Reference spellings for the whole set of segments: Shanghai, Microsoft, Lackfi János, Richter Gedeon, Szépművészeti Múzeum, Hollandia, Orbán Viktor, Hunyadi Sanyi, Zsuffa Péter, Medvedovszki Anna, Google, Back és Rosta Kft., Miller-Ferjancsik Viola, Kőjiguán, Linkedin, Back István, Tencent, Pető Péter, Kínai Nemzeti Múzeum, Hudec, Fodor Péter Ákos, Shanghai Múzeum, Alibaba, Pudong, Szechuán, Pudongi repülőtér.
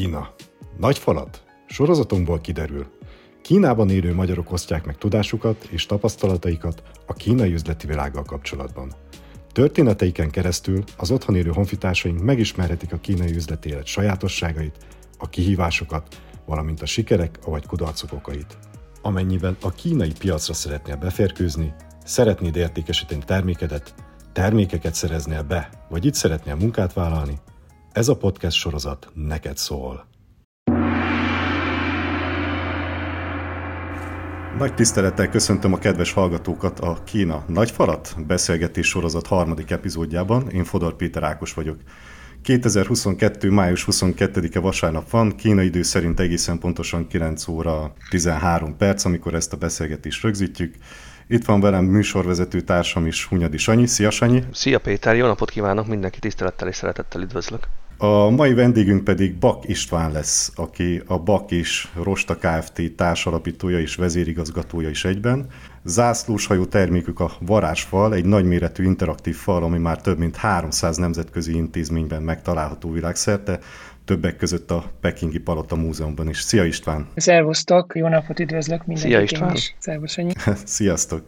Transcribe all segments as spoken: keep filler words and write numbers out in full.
Kína. Nagy falat? Sorozatomból kiderül. Kínában élő magyarok osztják meg tudásukat és tapasztalataikat a kínai üzleti világgal kapcsolatban. Történeteiken keresztül az otthon élő honfitársaink megismerhetik a kínai üzleti élet sajátosságait, a kihívásokat, valamint a sikerek, avagy kudarcok okait. Amennyiben a kínai piacra szeretnél beférkőzni, szeretnéd értékesíteni termékedet, termékeket szereznél be, vagy itt szeretnél munkát vállalni, ez a podcast sorozat neked szól. Nagy tisztelettel köszöntöm a kedves hallgatókat a Kína Nagy Falat beszélgetés sorozat harmadik epizódjában. Én Fodor Péter Ákos vagyok. kétezer-huszonkettő. május huszonkettedike vasárnap van, Kína idő szerint egészen pontosan kilenc óra tizenhárom perc, amikor ezt a beszélgetést rögzítjük. Itt van velem műsorvezető társam is, Hunyadi Sanyi. Szia, Sanyi! Szia, Péter! Jó napot kívánok! Mindenki tisztelettel és szeretettel üdvözlök! A mai vendégünk pedig Back István lesz, aki a Back és Rosta Kft. Társalapítója és vezérigazgatója is egyben. Zászlóshajó termékük a Varázsfal, egy nagyméretű interaktív fal, ami már több mint háromszáz nemzetközi intézményben megtalálható világszerte, többek között a pekingi Palotamúzeumban is. Szia, István! Szervusztok! Jó napot, üdvözlök mindenkit! Szia, István! Szervusz, Annyi! Sziasztok!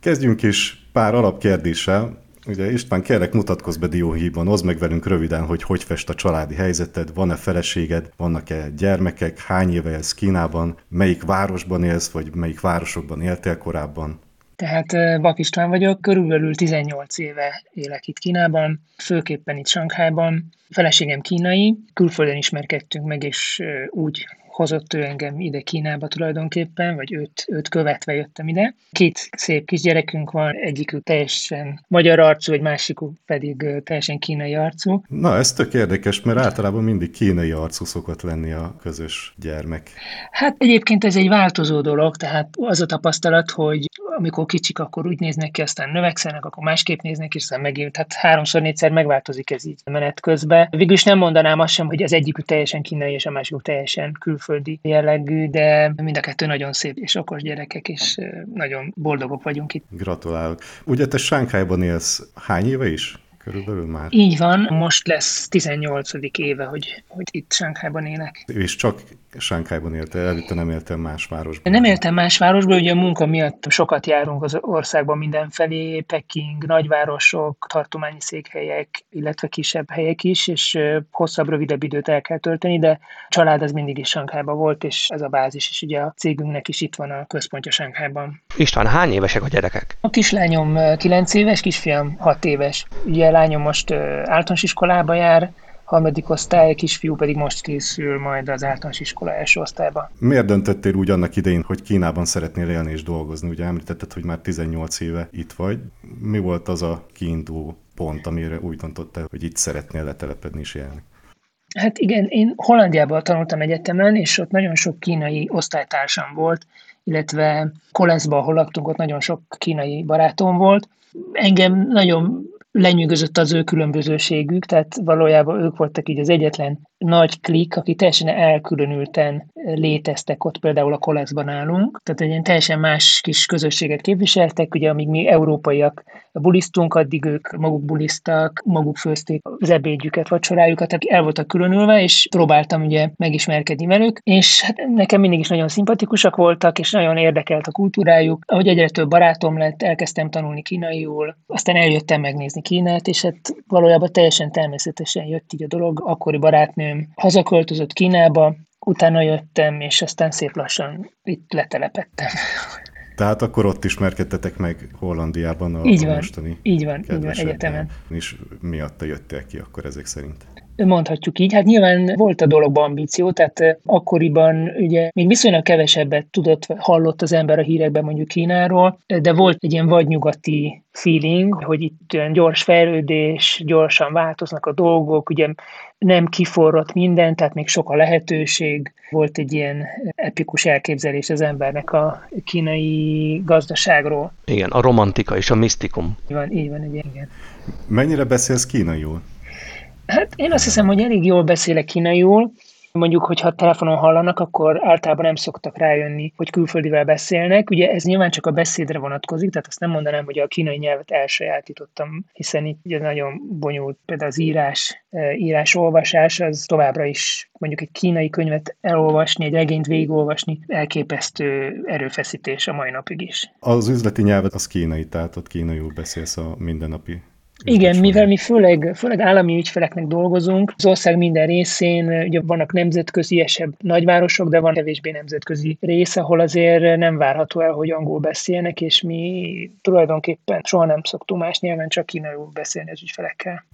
Kezdjünk is pár alapkérdéssel. Ugye, István, kérlek, mutatkozz be dióhíjban, oszd meg velünk röviden, hogy hogy fest a családi helyzeted, van-e feleséged, vannak-e gyermekek, hány éve élsz Kínában, melyik városban élsz, vagy melyik városokban éltél korábban? Tehát Back István vagyok, körülbelül tizennyolc éve élek itt Kínában, főképpen itt Shanghaiban. Feleségem kínai, külföldön ismerkedtünk meg, és úgy hozott ő engem ide Kínába tulajdonképpen, vagy őt, őt követve jöttem ide. Két szép kisgyerekünk van, egyikük teljesen magyar arcú, egy másikuk pedig teljesen kínai arcú. Na, ez tök érdekes, mert általában mindig kínai arcú szokott lenni a közös gyermek. Hát egyébként ez egy változó dolog, tehát az a tapasztalat, hogy amikor kicsik, akkor úgy néznek ki, aztán növekszenek, akkor másképp néznek, és aztán megint, hát háromszor, négyszer megváltozik ez így menet közben. Végülis nem mondanám azt sem, hogy az egyikük teljesen kínai, és a másikuk teljesen külföldi jellegű, de mind a kettő nagyon szép és okos gyerekek, és nagyon boldogok vagyunk itt. Gratulálok. Ugye te Shanghaiban élsz hány éve is? Körülbelül már. Így van, most lesz tizennyolcadik éve, hogy, hogy itt Shanghaiban élek. És csak Shanghaiban éltél, előtte nem éltem más városban. Nem éltem más városban, ugye a munka miatt sokat járunk az országban mindenfelé, Peking, nagyvárosok, tartományi székhelyek, illetve kisebb helyek is, és hosszabb, rövidebb időt el kell tölteni, de a család az mindig is Shanghaiban volt, és ez a bázis, és ugye a cégünknek is itt van a központja Shanghaiban. István, hány évesek a gyerekek? A kislányom kilenc éves, kisfiam hat éves. Ugye lányom most általános iskolába jár, harmadik osztály, kisfiú pedig most készül majd az általános iskola első osztályba. Miért döntöttél úgy annak idején, hogy Kínában szeretnél élni és dolgozni? Ugye említetted, hogy már tizennyolc éve itt vagy. Mi volt az a kiinduló pont, amire úgy döntöttél, hogy itt szeretnél letelepedni és élni? Hát igen, én Hollandiában tanultam egyetemen, és ott nagyon sok kínai osztálytársam volt, illetve Koleszban, ahol laktunk, ott nagyon sok kínai barátom volt. Engem nagyon lenyűgözött az ő különbözőségük, tehát valójában ők voltak így az egyetlen nagy klik, aki teljesen elkülönülten léteztek ott, például a Koleszban állunk, tehát egy ilyen teljesen más kis közösséget képviseltek, ugye amíg mi európaiak bulisztunk, addig ők maguk bulisztak, maguk főzték az ebédjüket, vacsorájukat, tehát el voltak különülve, és próbáltam ugye megismerkedni velük, és hát nekem mindig is nagyon szimpatikusak voltak, és nagyon érdekelt a kultúrájuk. Ahogy egyre több barátom lett, elkezdtem tanulni kínaiul, aztán eljöttem megnézni Kínát, és hát valójában teljesen természetesen jött így a dolog. Akkori barátnőm hazaköltözött Kínába, utána jöttem, és aztán szép lassan itt letelepettem. Tehát akkor ott ismerkedtetek meg Hollandiában a így van, mostani így van, így van, egyetemen. És miatta jöttél ki akkor ezek szerint? Mondhatjuk így, hát nyilván volt a dologban ambíció, tehát akkoriban ugye még viszonylag kevesebbet tudott, hallott az ember a hírekben mondjuk Kínáról, de volt egy ilyen vadnyugati feeling, hogy itt olyan gyors fejlődés, gyorsan változnak a dolgok, ugye nem kiforrott minden, tehát még sok a lehetőség. Volt egy ilyen epikus elképzelés az embernek a kínai gazdaságról. Igen, a romantika és a misztikum. Így van, így van, igen. Mennyire beszélsz kínaiul? Hát én azt hiszem, hogy elég jól beszélek kínaiul. mondjuk, hogyha telefonon hallanak, akkor általában nem szoktak rájönni, hogy külföldivel beszélnek. Ugye ez nyilván csak a beszédre vonatkozik, tehát azt nem mondanám, hogy a kínai nyelvet elsajátítottam, hiszen itt ugye nagyon bonyolult, például az írás, írás-olvasás, az továbbra is mondjuk egy kínai könyvet elolvasni, egy regényt végigolvasni, elképesztő erőfeszítés a mai napig is. Az üzleti nyelvet az kínai, tehát ott kínaiul beszélsz a mindennapi. Igen, mivel mi főleg, főleg állami ügyfeleknek dolgozunk, az ország minden részén, ugye vannak nemzetköziesebb nagyvárosok, de van kevésbé nemzetközi rész, ahol azért nem várható el, hogy angol beszélnek, és mi tulajdonképpen soha nem szoktunk más nyelven, csak kínaiul beszélni az ügyfelekkel.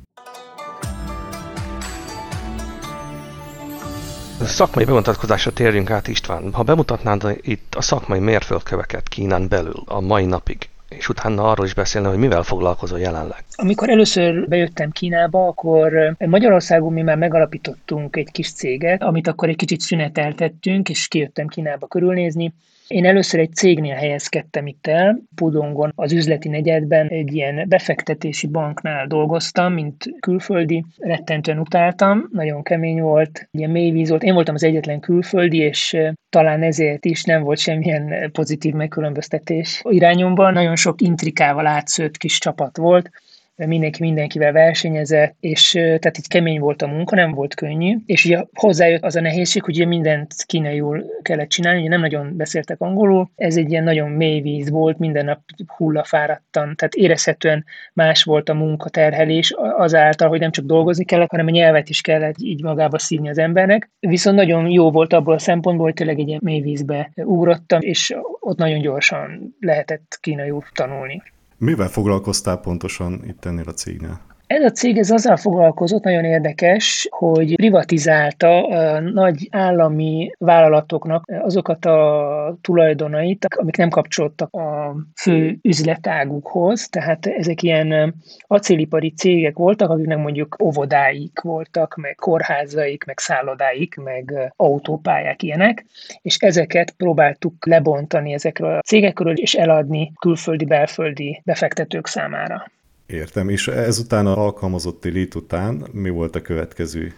A szakmai bemutatkozásra térjünk át, István. Ha bemutatnád itt a szakmai mérföldköveket Kínán belül a mai napig, és utána arról is beszélni, hogy mivel foglalkozol jelenleg. Amikor először bejöttem Kínába, akkor Magyarországon mi már megalapítottunk egy kis céget, amit akkor egy kicsit szüneteltettünk, és kijöttem Kínába körülnézni. Én először egy cégnél helyezkedtem itt el, Pudongon, az üzleti negyedben egy ilyen befektetési banknál dolgoztam, mint külföldi, rettentően utáltam, nagyon kemény volt, ilyen mély víz volt, én voltam az egyetlen külföldi, és talán ezért is nem volt semmilyen pozitív megkülönböztetés irányomban, nagyon sok intrikával átszőtt kis csapat volt, mindenki mindenkivel versenyezett, és tehát itt kemény volt a munka, nem volt könnyű, és ugye hozzájött az a nehézség, hogy ugye mindent kínaiul kellett csinálni, ugye nem nagyon beszéltek angolul, ez egy ilyen nagyon mély víz volt, minden nap hullafáradtan, tehát érezhetően más volt a munkaterhelés azáltal, hogy nem csak dolgozni kellett, hanem a nyelvet is kellett így magába szívni az embernek, viszont nagyon jó volt abból a szempontból, hogy tényleg egy ilyen mély vízbe ugrottam, és ott nagyon gyorsan lehetett kínaiul tanulni. Mivel foglalkoztál pontosan itt ennél a cégnél? Ez a cég ez azzal foglalkozott, nagyon érdekes, hogy privatizálta a nagy állami vállalatoknak azokat a tulajdonait, amik nem kapcsolódtak a fő üzletágukhoz. Tehát ezek ilyen acélipari cégek voltak, akiknek mondjuk óvodáik voltak, meg kórházaik, meg szállodáik, meg autópályák, ilyenek. És ezeket próbáltuk lebontani ezekről a cégekről, és eladni külföldi-belföldi befektetők számára. Értem, és ezután az alkalmazotti lét után mi volt a következő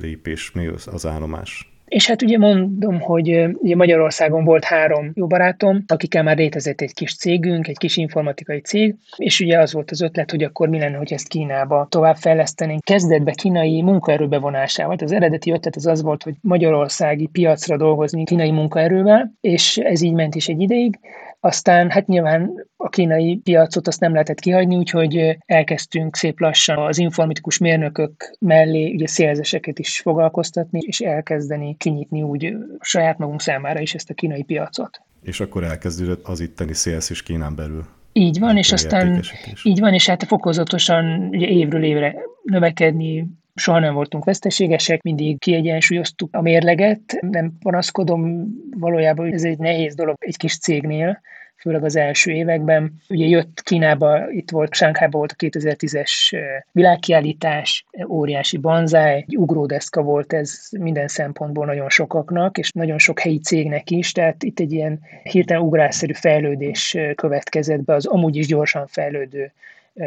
lépés, mi az állomás? És hát ugye mondom, hogy ugye Magyarországon volt három jó barátom, akikkel már létezett egy kis cégünk, egy kis informatikai cég, és ugye az volt az ötlet, hogy akkor mi lenne, hogy ezt Kínába továbbfejlesztenénk. Kezdetben kínai munkaerő bevonásával. Az eredeti ötlet az az volt, hogy magyarországi piacra dolgozni kínai munkaerővel, és ez így ment is egy ideig. Aztán hát nyilván a kínai piacot azt nem lehetett kihagyni, úgyhogy elkezdtünk szép lassan az informatikus mérnökök mellé ugye szélzeseket is foglalkoztatni, és elkezdeni kinyitni úgy saját magunk számára is ezt a kínai piacot. És akkor elkezdődött az itteni sales is Kínán belül. Így van, és aztán így van, és hát fokozatosan ugye évről évre növekedni. Soha nem voltunk veszteségesek, mindig kiegyensúlyoztuk a mérleget. Nem panaszkodom, valójában ez egy nehéz dolog egy kis cégnél, főleg az első években. Ugye jött Kínába, itt volt, Shanghaiban volt a kétezer-tízes világkiállítás, óriási banzáj, egy ugródeszka volt ez minden szempontból nagyon sokaknak, és nagyon sok helyi cégnek is, tehát itt egy ilyen hirtelen ugrásszerű fejlődés következett be az amúgy is gyorsan fejlődő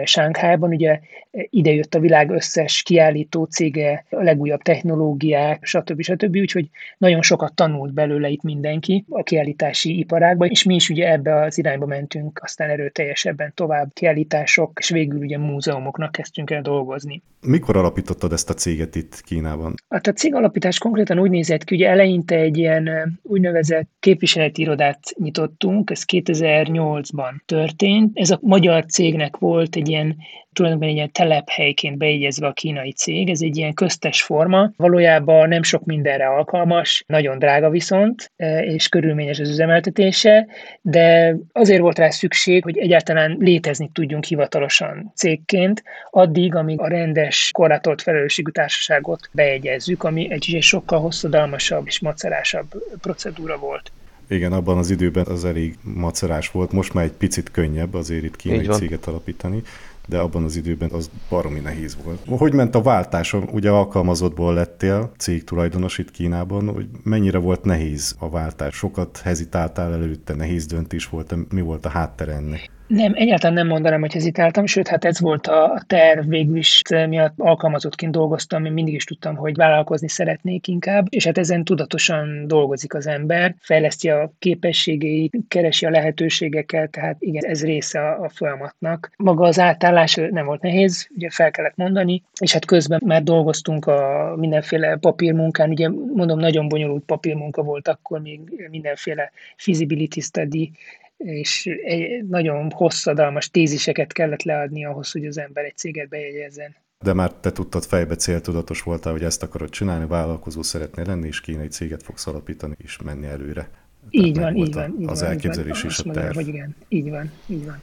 Shanghaiban, ugye idejött a világ összes kiállító cége, a legújabb technológiák, stb. stb. Úgyhogy nagyon sokat tanult belőle itt mindenki a kiállítási iparágban, és mi is ugye ebbe az irányba mentünk, aztán erőteljesebben tovább kiállítások, és végül ugye múzeumoknak kezdtünk el dolgozni. Mikor alapítottad ezt a céget itt Kínában? Hát a cég alapítás konkrétan úgy nézett ki, ugye eleinte egy ilyen úgynevezett képviseleti irodát nyitottunk, ez kétezer-nyolcban történt. Ez a magyar cégnek volt egy ilyen, tulajdonképpen egy ilyen telephelyként bejegyezve a kínai cég, ez egy ilyen köztes forma, valójában nem sok mindenre alkalmas, nagyon drága viszont, és körülményes az üzemeltetése, de azért volt rá szükség, hogy egyáltalán létezni tudjunk hivatalosan cégként, addig, amíg a rendes korlátolt felelősségű társaságot bejegyezzük, ami egy sokkal hosszadalmasabb és macerásabb procedúra volt. Igen, abban az időben az elég macerás volt, most már egy picit könnyebb azért itt kínai céget alapítani, de abban az időben az baromi nehéz volt. Hogy ment a váltás? Ugye alkalmazottból lettél cégtulajdonos itt Kínában, hogy mennyire volt nehéz a váltás? Sokat hezitáltál előtte, nehéz döntés volt, mi volt a háttere ennek? Nem, egyáltalán nem mondanám, hogy hezitáltam, sőt, hát ez volt a terv végül is, miatt alkalmazottként dolgoztam, én mindig is tudtam, hogy vállalkozni szeretnék inkább, és hát ezen tudatosan dolgozik az ember, fejleszti a képességeit, keresi a lehetőségeket, tehát igen, ez része a folyamatnak. Maga az átállás nem volt nehéz, ugye fel kellett mondani, és hát közben már dolgoztunk a mindenféle papírmunkán, ugye mondom, nagyon bonyolult papírmunka volt akkor, még mindenféle feasibility study, és egy nagyon hosszadalmas téziseket kellett leadni ahhoz, hogy az ember egy céget bejegyezzen. De már te tudtad fejbe, céltudatos voltál, hogy ezt akarod csinálni, vállalkozó szeretnél lenni, és kínai céget fogsz alapítani, és menni előre. Így van, így van, így van. Az elképzelés és a terv. Hogy igen, így van, így van.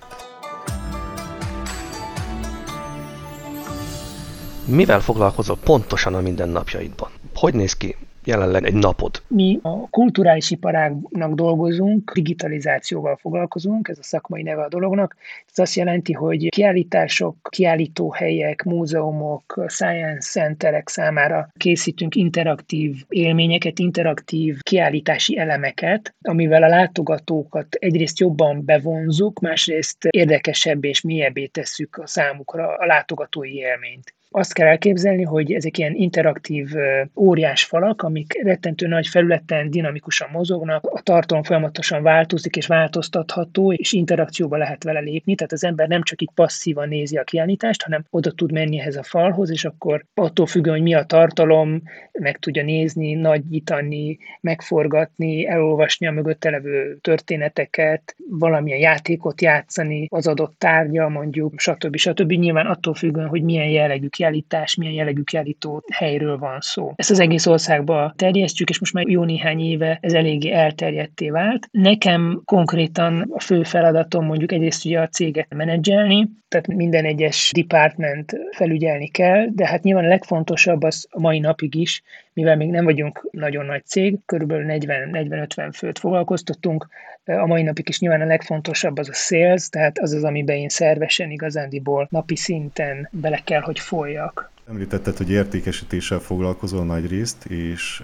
Mivel foglalkozol pontosan a mindennapjaidban? Hogy néz ki jelenleg egy napod? Mi a kulturális iparágnak dolgozunk, digitalizációval foglalkozunk, ez a szakmai neve a dolognak. Ez azt jelenti, hogy kiállítások, kiállítóhelyek, múzeumok, science centerek számára készítünk interaktív élményeket, interaktív kiállítási elemeket, amivel a látogatókat egyrészt jobban bevonzuk, másrészt érdekesebb és mélyebbé tesszük a számukra a látogatói élményt. Azt kell elképzelni, hogy ezek ilyen interaktív óriás falak, amik rettentő nagy felületen dinamikusan mozognak, a tartalom folyamatosan változik és változtatható, és interakcióba lehet vele lépni, tehát az ember nem csak így passzívan nézi a kiállítást, hanem oda tud menni ehhez a falhoz, és akkor attól függően, hogy mi a tartalom, meg tudja nézni, nagyítani, megforgatni, elolvasni a mögötte levő történeteket, valamilyen játékot játszani, az adott tárgya mondjuk, stb. stb. Nyilván attól függően, hogy milyen jellegű kiállítás, milyen jellegű kiállító helyről van szó. Ezt az egész országba terjesztjük, és most már jó néhány éve ez eléggé elterjedtté vált. Nekem konkrétan a fő feladatom mondjuk egyrészt ugye a céget menedzselni, tehát minden egyes department felügyelni kell, de hát nyilván a legfontosabb az a mai napig is, mivel még nem vagyunk nagyon nagy cég, körülbelül negyven-ötven főt foglalkoztatunk, a mai napig is nyilván a legfontosabb az a sales, tehát az az, amiben én szervesen igazándiból napi szinten bele kell, hogy folyjak. Említetted, hogy értékesítéssel foglalkozol nagy részt, és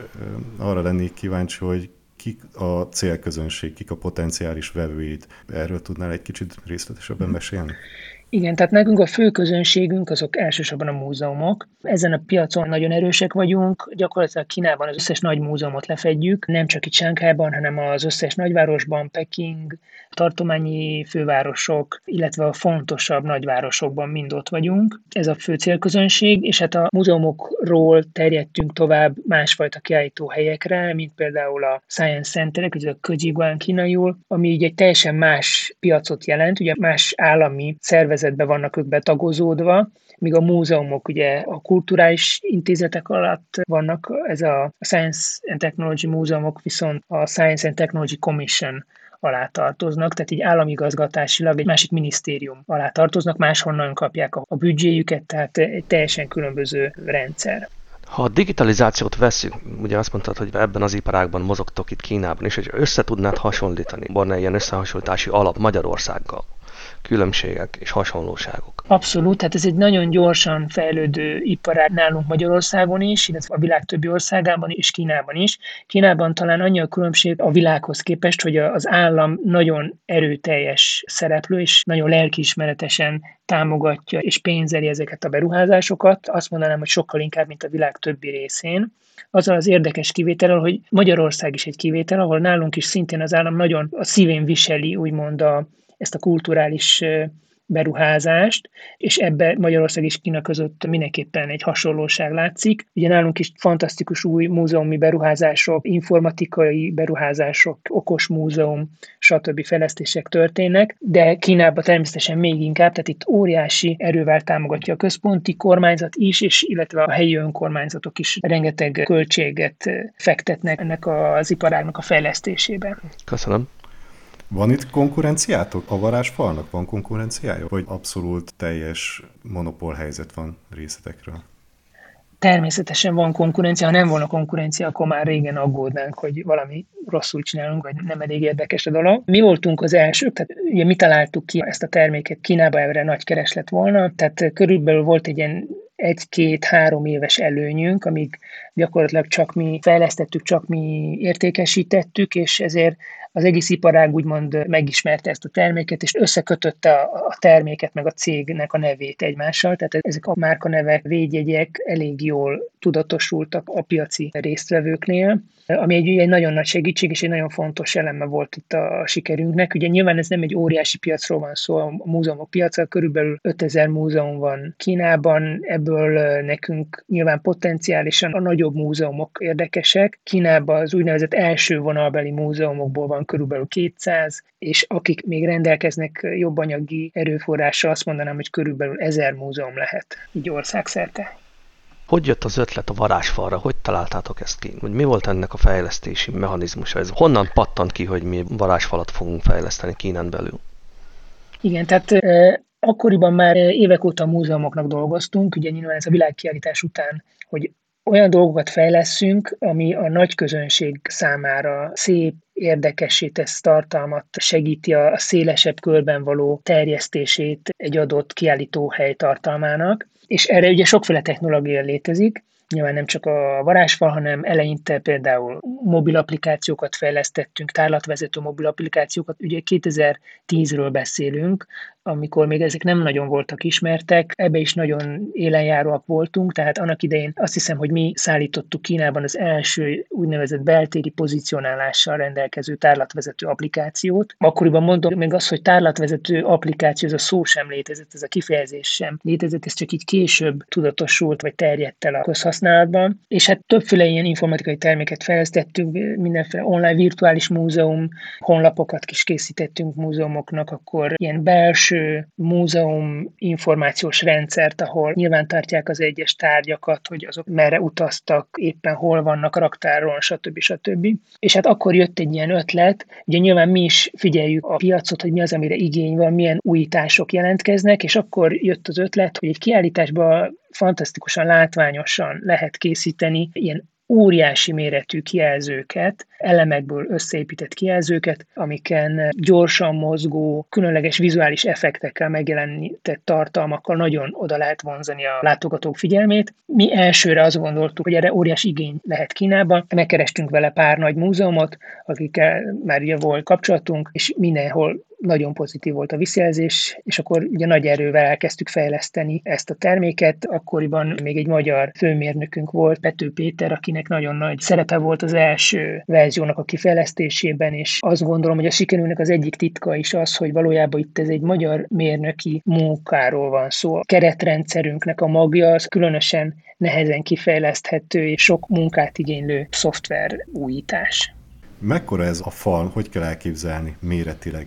arra lennék kíváncsi, hogy kik a célközönség, kik a potenciális vevőid. Erről tudnál egy kicsit részletesebben mesélni? Igen, tehát nekünk a fő közönségünk azok elsősorban a múzeumok. Ezen a piacon nagyon erősek vagyunk, gyakorlatilag Kínában az összes nagy múzeumot lefedjük, nem csak itt Shanghaiban, hanem az összes nagyvárosban, Peking, tartományi fővárosok, illetve a fontosabb nagyvárosokban mind ott vagyunk. Ez a fő célközönség, és hát a múzeumokról terjedtünk tovább másfajta kiállítóhelyekre, mint például a Science Centerek, ugye a Kőjiguán kínaiul, ami így egy teljesen más piacot jelent, ugye más állami szervezet vannak ők betagozódva, míg a múzeumok ugye a kulturális intézetek alatt vannak, ez a Science and Technology múzeumok viszont a Science and Technology Commission alá tartoznak, tehát így államigazgatásilag egy másik minisztérium alá tartoznak, máshonnan kapják a büdzséjüket, tehát egy teljesen különböző rendszer. Ha a digitalizációt veszünk, ugye azt mondtad, hogy ebben az iparágban mozogtok itt Kínában, és hogy össze tudnád hasonlítani, van-e ilyen összehasonlítási alap Magyarországgal? Különbségek és hasonlóságok. Abszolút, tehát ez egy nagyon gyorsan fejlődő iparág nálunk Magyarországon is, illetve a világ többi országában és Kínában is. Kínában talán annyi a különbség a világhoz képest, hogy az állam nagyon erőteljes szereplő, és nagyon lelkiismeretesen támogatja és pénzeli ezeket a beruházásokat. Azt mondanám, hogy sokkal inkább, mint a világ többi részén. Azzal az érdekes kivétellel, hogy Magyarország is egy kivétel, ahol nálunk is szintén az állam nagyon a szívén viseli, úgymond a ezt a kulturális beruházást, és ebbe Magyarország és Kína között mindenképpen egy hasonlóság látszik. Ugye nálunk is fantasztikus új múzeumi beruházások, informatikai beruházások, okos múzeum, stb. Fejlesztések történnek, de Kínában természetesen még inkább, tehát itt óriási erővel támogatja a központi kormányzat is, és illetve a helyi önkormányzatok is rengeteg költséget fektetnek ennek az iparágnak a fejlesztésébe. Köszönöm. Van itt konkurenciátok? A Varázsfalnak van konkurenciája? Vagy abszolút teljes monopól helyzet van részletekről? Természetesen van konkurencia. Ha nem volna konkurencia, akkor már régen aggódnánk, hogy valami rosszul csinálunk, vagy nem elég érdekes a dolog. Mi voltunk az elsők, tehát ugye mi találtuk ki ezt a terméket, Kínában erre nagy kereslet volna, tehát körülbelül volt egy ilyen egy-két-három éves előnyünk, amíg gyakorlatilag csak mi fejlesztettük, csak mi értékesítettük, és ezért az egész iparág úgymond megismerte ezt a terméket, és összekötötte a terméket meg a cégnek a nevét egymással. Tehát ezek a márkanevek, védjegyek elég jól tudatosultak a piaci résztvevőknél, ami egy, egy nagyon nagy segítség, és egy nagyon fontos eleme volt itt a sikerünknek. Ugye nyilván ez nem egy óriási piacról van szó, a múzeumok piaca, körülbelül ötezer múzeum van Kínában, ebből nekünk nyilván potenciálisan a nagyobb múzeumok érdekesek. Kínában az úgynevezett első vonalbeli múzeumokból van körülbelül kétszáz, és akik még rendelkeznek jobb anyagi erőforrással, azt mondanám, hogy körülbelül ezer múzeum lehet így országszerte. Hogy jött az ötlet a varázsfalra? Hogy találtátok ezt ki? Hogy mi volt ennek a fejlesztési mechanizmusa? Ez honnan pattant ki, hogy mi varázsfalat fogunk fejleszteni Kínán belül? Igen, tehát e, akkoriban már évek óta a múzeumoknak dolgoztunk, ugye nyilván ez a világkiállítás után, hogy olyan dolgokat fejleszünk, ami a nagy közönség számára szép, érdekessé tesz tartalmat, segíti a szélesebb körben való terjesztését egy adott kiállítóhely tartalmának. És erre ugye sokféle technológia létezik, nyilván nem csak a varázsfal, hanem eleinte például mobil applikációkat fejlesztettünk, tárlatvezető mobil applikációkat, ugye kétezer-tízről beszélünk, amikor még ezek nem nagyon voltak ismertek, ebbe is nagyon élenjáróak voltunk, tehát annak idején azt hiszem, hogy mi szállítottuk Kínában az első úgynevezett beltéri pozícionálással rendelkező tárlatvezető applikációt. Akkoriban mondom, még az, hogy tárlatvezető applikáció, ez a szó sem létezett, ez a kifejezés sem létezett, ez csak így később tudatosult, vagy terjedt el a közhasználatban. És hát többféle ilyen informatikai terméket fejlesztettünk, mindenféle online virtuális múzeum, honlapokat is készítettünk múzeumoknak, akkor ilyen belső múzeum információs rendszert, ahol nyilvántartják az egyes tárgyakat, hogy azok merre utaztak, éppen hol vannak a raktáron, stb. stb. És hát akkor jött egy ilyen ötlet, ugye nyilván mi is figyeljük a piacot, hogy mi az, amire igény van, milyen újítások jelentkeznek, és akkor jött az ötlet, hogy egy kiállításban fantasztikusan látványosan lehet készíteni ilyen óriási méretű kijelzőket, elemekből összeépített kijelzőket, amiken gyorsan mozgó, különleges vizuális effektekkel megjelenített tartalmakkal nagyon oda lehet vonzani a látogatók figyelmét. Mi elsőre azt gondoltuk, hogy erre óriási igény lehet Kínában. Megkerestünk vele pár nagy múzeumot, akikkel már ugye volt kapcsolatunk, és mindenhol nagyon pozitív volt a visszajelzés, és akkor ugye nagy erővel elkezdtük fejleszteni ezt a terméket. Akkoriban még egy magyar főmérnökünk volt, Pető Péter, akinek nagyon nagy szerepe volt az első verziónak a kifejlesztésében, és azt gondolom, hogy a sikerünknek az egyik titka is az, hogy valójában itt ez egy magyar mérnöki munkáról van szó. A keretrendszerünknek a magja az különösen nehezen kifejleszthető és sok munkát igénylő szoftver újítás. Mekkora ez a fal? Hogy kell elképzelni méretileg?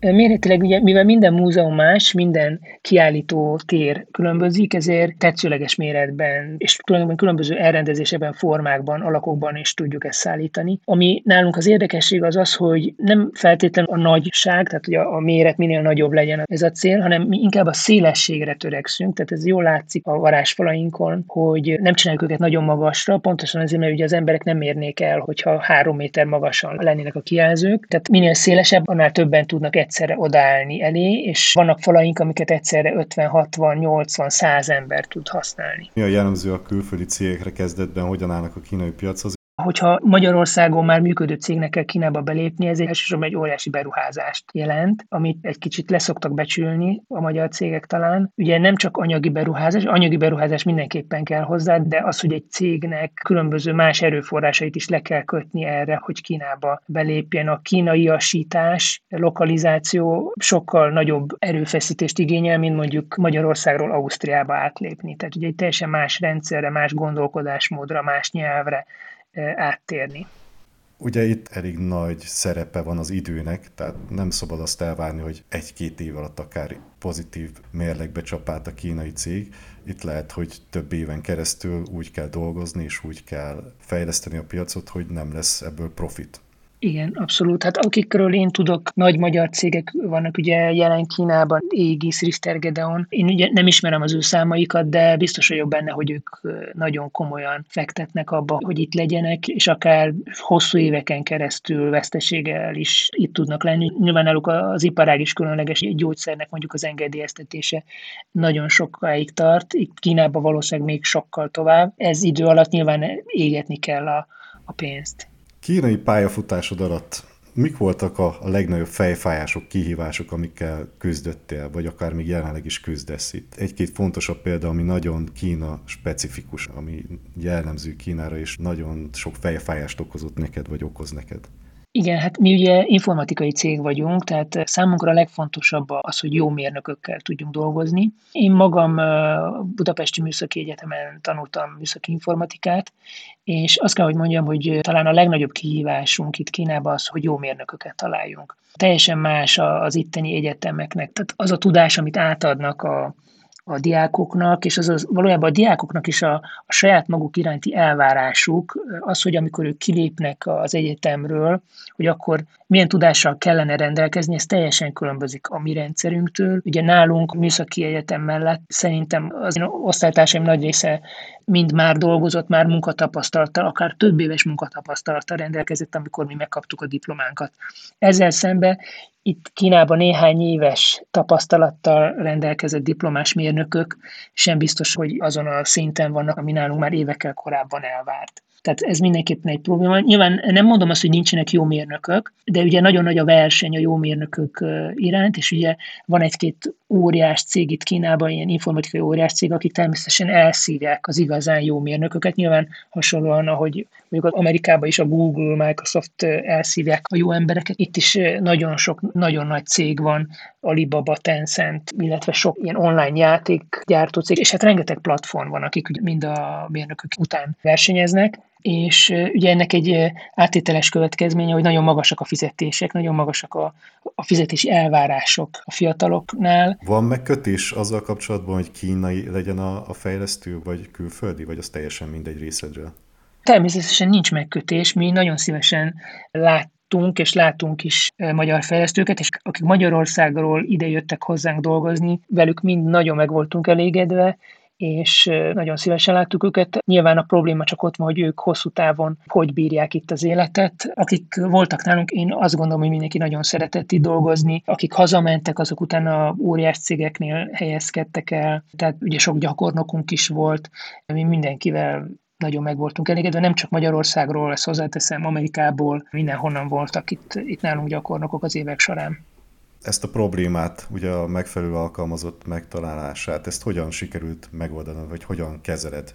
Méretileg, ugye, mivel minden múzeum más, minden kiállító tér különbözik, ezért tetszőleges méretben, és tulajdonképpen különböző elrendezésében, formákban, alakokban is tudjuk ezt szállítani. Ami nálunk az érdekesség az az, hogy nem feltétlenül a nagyság, tehát hogy a, a méret minél nagyobb legyen ez a cél, hanem mi inkább a szélességre törekszünk, tehát ez jól látszik a varázsfalainkon, hogy nem csináljuk őket nagyon magasra, pontosan azért, mert ugye az emberek nem érnék el, hogyha három méter magasan lennének a kijelzők, tehát minél szélesebb, annál többen tudnak egyszerre odaállni elé, és vannak falaink, amiket egyszerre ötven, hatvan, nyolcvan, száz ember tud használni. Mi a jellemző a külföldi cégekre kezdetben, hogyan állnak a kínai piachoz? Hogyha Magyarországon már működő cégnek kell Kínába belépni, ez elsősorban egy óriási beruházást jelent, amit egy kicsit leszoktak becsülni a magyar cégek talán. Ugye nem csak anyagi beruházás, anyagi beruházás mindenképpen kell hozzá, de az, hogy egy cégnek különböző más erőforrásait is le kell kötni erre, hogy Kínába belépjen. A kínaiasítás, lokalizáció sokkal nagyobb erőfeszítést igényel, mint mondjuk Magyarországról Ausztriába átlépni. Tehát ugye egy teljesen más rendszerre, más gondolkodásmódra, más nyelvre áttérni. Ugye itt elég nagy szerepe van az időnek, tehát nem szabad azt elvárni, hogy egy-két év alatt akár pozitív mérlegbe csapált a kínai cég. Itt lehet, hogy több éven keresztül úgy kell dolgozni, és úgy kell fejleszteni a piacot, hogy nem lesz ebből profit. Igen, abszolút. Hát akikről én tudok, nagy magyar cégek vannak ugye jelen Kínában, Égis, Richter Gedeon. Én ugye nem ismerem az ő számaikat, de biztos vagyok benne, hogy ők nagyon komolyan fektetnek abba, hogy itt legyenek, és akár hosszú éveken keresztül veszteséggel is itt tudnak lenni. Nyilván náluk az iparág is különleges, egy gyógyszernek mondjuk az engedélyeztetése nagyon sokáig tart, itt Kínában valószínűleg még sokkal tovább. Ez idő alatt nyilván égetni kell a, a pénzt. Kínai pályafutásod alatt mik voltak a legnagyobb fejfájások, kihívások, amikkel küzdöttél, vagy akár még jelenleg is küzdesz itt? Egy-két fontosabb példa, ami nagyon Kína-specifikus, ami jellemző Kínára, és nagyon sok fejfájást okozott neked, vagy okoz neked. Igen, hát mi ugye informatikai cég vagyunk, tehát számunkra a legfontosabb az, hogy jó mérnökökkel tudjunk dolgozni. Én magam Budapesti Műszaki Egyetemen tanultam műszaki informatikát, és azt kell, hogy mondjam, hogy talán a legnagyobb kihívásunk itt Kínában az, hogy jó mérnököket találjunk. Teljesen más az itteni egyetemeknek, tehát az a tudás, amit átadnak a a diákoknak, és az, az valójában a diákoknak is a, a saját maguk iránti elvárásuk, az, hogy amikor ők kilépnek az egyetemről, hogy akkor milyen tudással kellene rendelkezni, ez teljesen különbözik a mi rendszerünktől. Ugye nálunk műszaki egyetem mellett szerintem az én osztálytársaim nagy része mind már dolgozott, már munkatapasztalattal, akár több éves munkatapasztalattal rendelkezett, amikor mi megkaptuk a diplománkat. Ezzel szemben itt Kínában néhány éves tapasztalattal rendelkezett diplomás mérnökök sem biztos, hogy azon a szinten vannak, ami nálunk már évekkel korábban elvárt. Tehát ez mindenképpen egy probléma. Nyilván nem mondom azt, hogy nincsenek jó mérnökök, de ugye nagyon nagy a verseny a jó mérnökök iránt, és ugye van egy-két óriás cég itt Kínában, ilyen informatikai óriás cég, akik természetesen elszívják az igazán jó mérnököket. Nyilván hasonlóan, ahogy mondjuk az Amerikában is a Google, Microsoft elszívják a jó embereket. Itt is nagyon sok, nagyon nagy cég van, Alibaba, Tencent, illetve sok ilyen online játékgyártó cég, és hát rengeteg platform van, akik mind a mérnökök után versenyeznek. És ugye ennek egy áttételes következménye, hogy nagyon magasak a fizetések, nagyon magasak a, a fizetési elvárások a fiataloknál. Van megkötés azzal kapcsolatban, hogy kínai legyen a, a fejlesztő, vagy külföldi, vagy az teljesen mindegy részedről? Természetesen nincs megkötés, mi nagyon szívesen látjuk, és látunk is magyar fejlesztőket, és akik Magyarországról idejöttek hozzánk dolgozni, velük mind nagyon meg voltunk elégedve, és nagyon szívesen láttuk őket. Nyilván a probléma csak ott van, hogy ők hosszú távon hogy bírják itt az életet. Akik voltak nálunk, én azt gondolom, hogy mindenki nagyon szeretett itt dolgozni. Akik hazamentek, azok utána óriás cégeknél helyezkedtek el. Tehát ugye sok gyakornokunk is volt, mi mindenkivel nagyon meg voltunk elégedve, nem csak Magyarországról, ezt hozzáteszem, Amerikából, mindenhonnan voltak itt, itt nálunk gyakornokok az évek során. Ezt a problémát, ugye a megfelelő alkalmazott megtalálását, ezt hogyan sikerült megoldanod, vagy hogyan kezeled?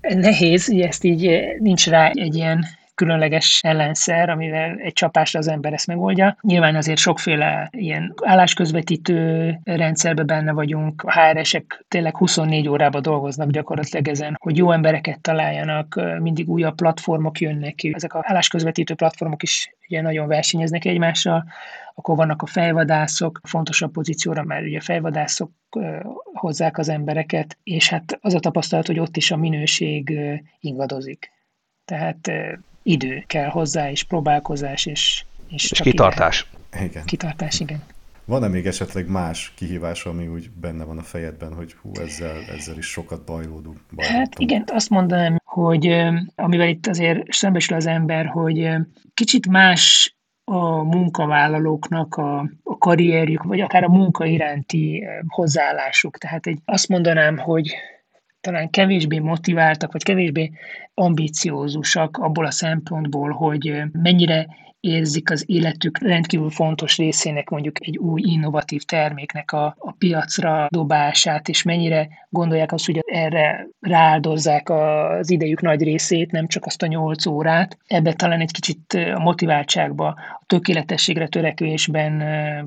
Nehéz, ezt így nincs rá egy ilyen különleges ellenszer, amivel egy csapásra az ember ezt megoldja. Nyilván azért sokféle ilyen állásközvetítő rendszerben benne vagyunk, a há er esek tényleg huszonnégy órában dolgoznak gyakorlatilag ezen, hogy jó embereket találjanak, mindig újabb platformok jönnek ki. Ezek az állásközvetítő platformok is ugye nagyon versenyeznek egymással, akkor vannak a fejvadászok, fontosabb pozícióra már ugye fejvadászok hozzák az embereket, és hát az a tapasztalat, hogy ott is a minőség ingadozik. Tehát idő kell hozzá, és próbálkozás, és... És, és kitartás. Igen. Kitartás, igen. Van-e még esetleg más kihívás, ami úgy benne van a fejedben, hogy hú, ezzel, ezzel is sokat bajlódunk? Bajlódunk. Hát igen, azt mondanám, hogy amivel itt azért szembesül az ember, hogy kicsit más a munkavállalóknak a, a karrierjük, vagy akár a munka iránti hozzáállásuk. Tehát egy, azt mondanám, hogy talán kevésbé motiváltak, vagy kevésbé ambiciózusak abból a szempontból, hogy mennyire érzik az életük rendkívül fontos részének mondjuk egy új innovatív terméknek a, a piacra dobását, és mennyire gondolják azt, hogy erre rááldozzák az idejük nagy részét, nem csak azt a nyolc órát. Ebbe talán egy kicsit a motiváltságba, a tökéletességre törekvésben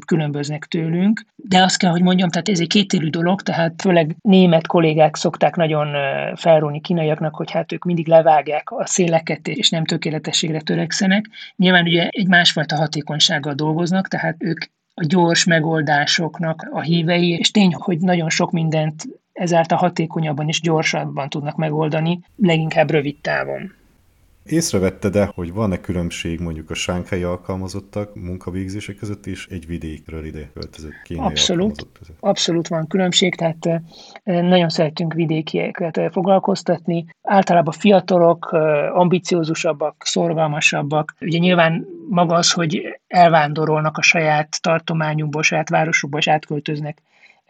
különböznek tőlünk. De azt kell, hogy mondjam, tehát ez egy kétélű dolog, tehát főleg német kollégák szokták nagyon felróni kínaiaknak, hogy hát ők mindig levágják a széleket, és nem tökéletességre törekszenek. Nyilván ugye egy másfajta hatékonysággal dolgoznak, tehát ők a gyors megoldásoknak a hívei, és tény, hogy nagyon sok mindent ezáltal hatékonyabban és gyorsabban tudnak megoldani, leginkább rövid távon. Észrevetted-e, hogy van-e különbség mondjuk a shanghai alkalmazottak munkavégzések között és egy vidékről ide költözött kínai alkalmazott között? Abszolút van különbség, tehát nagyon szeretünk vidékieket foglalkoztatni. Általában fiatalok, ambiciózusabbak, szorgalmasabbak. Ugye nyilván maga az, hogy elvándorolnak a saját tartományukból, saját városukból, és átköltöznek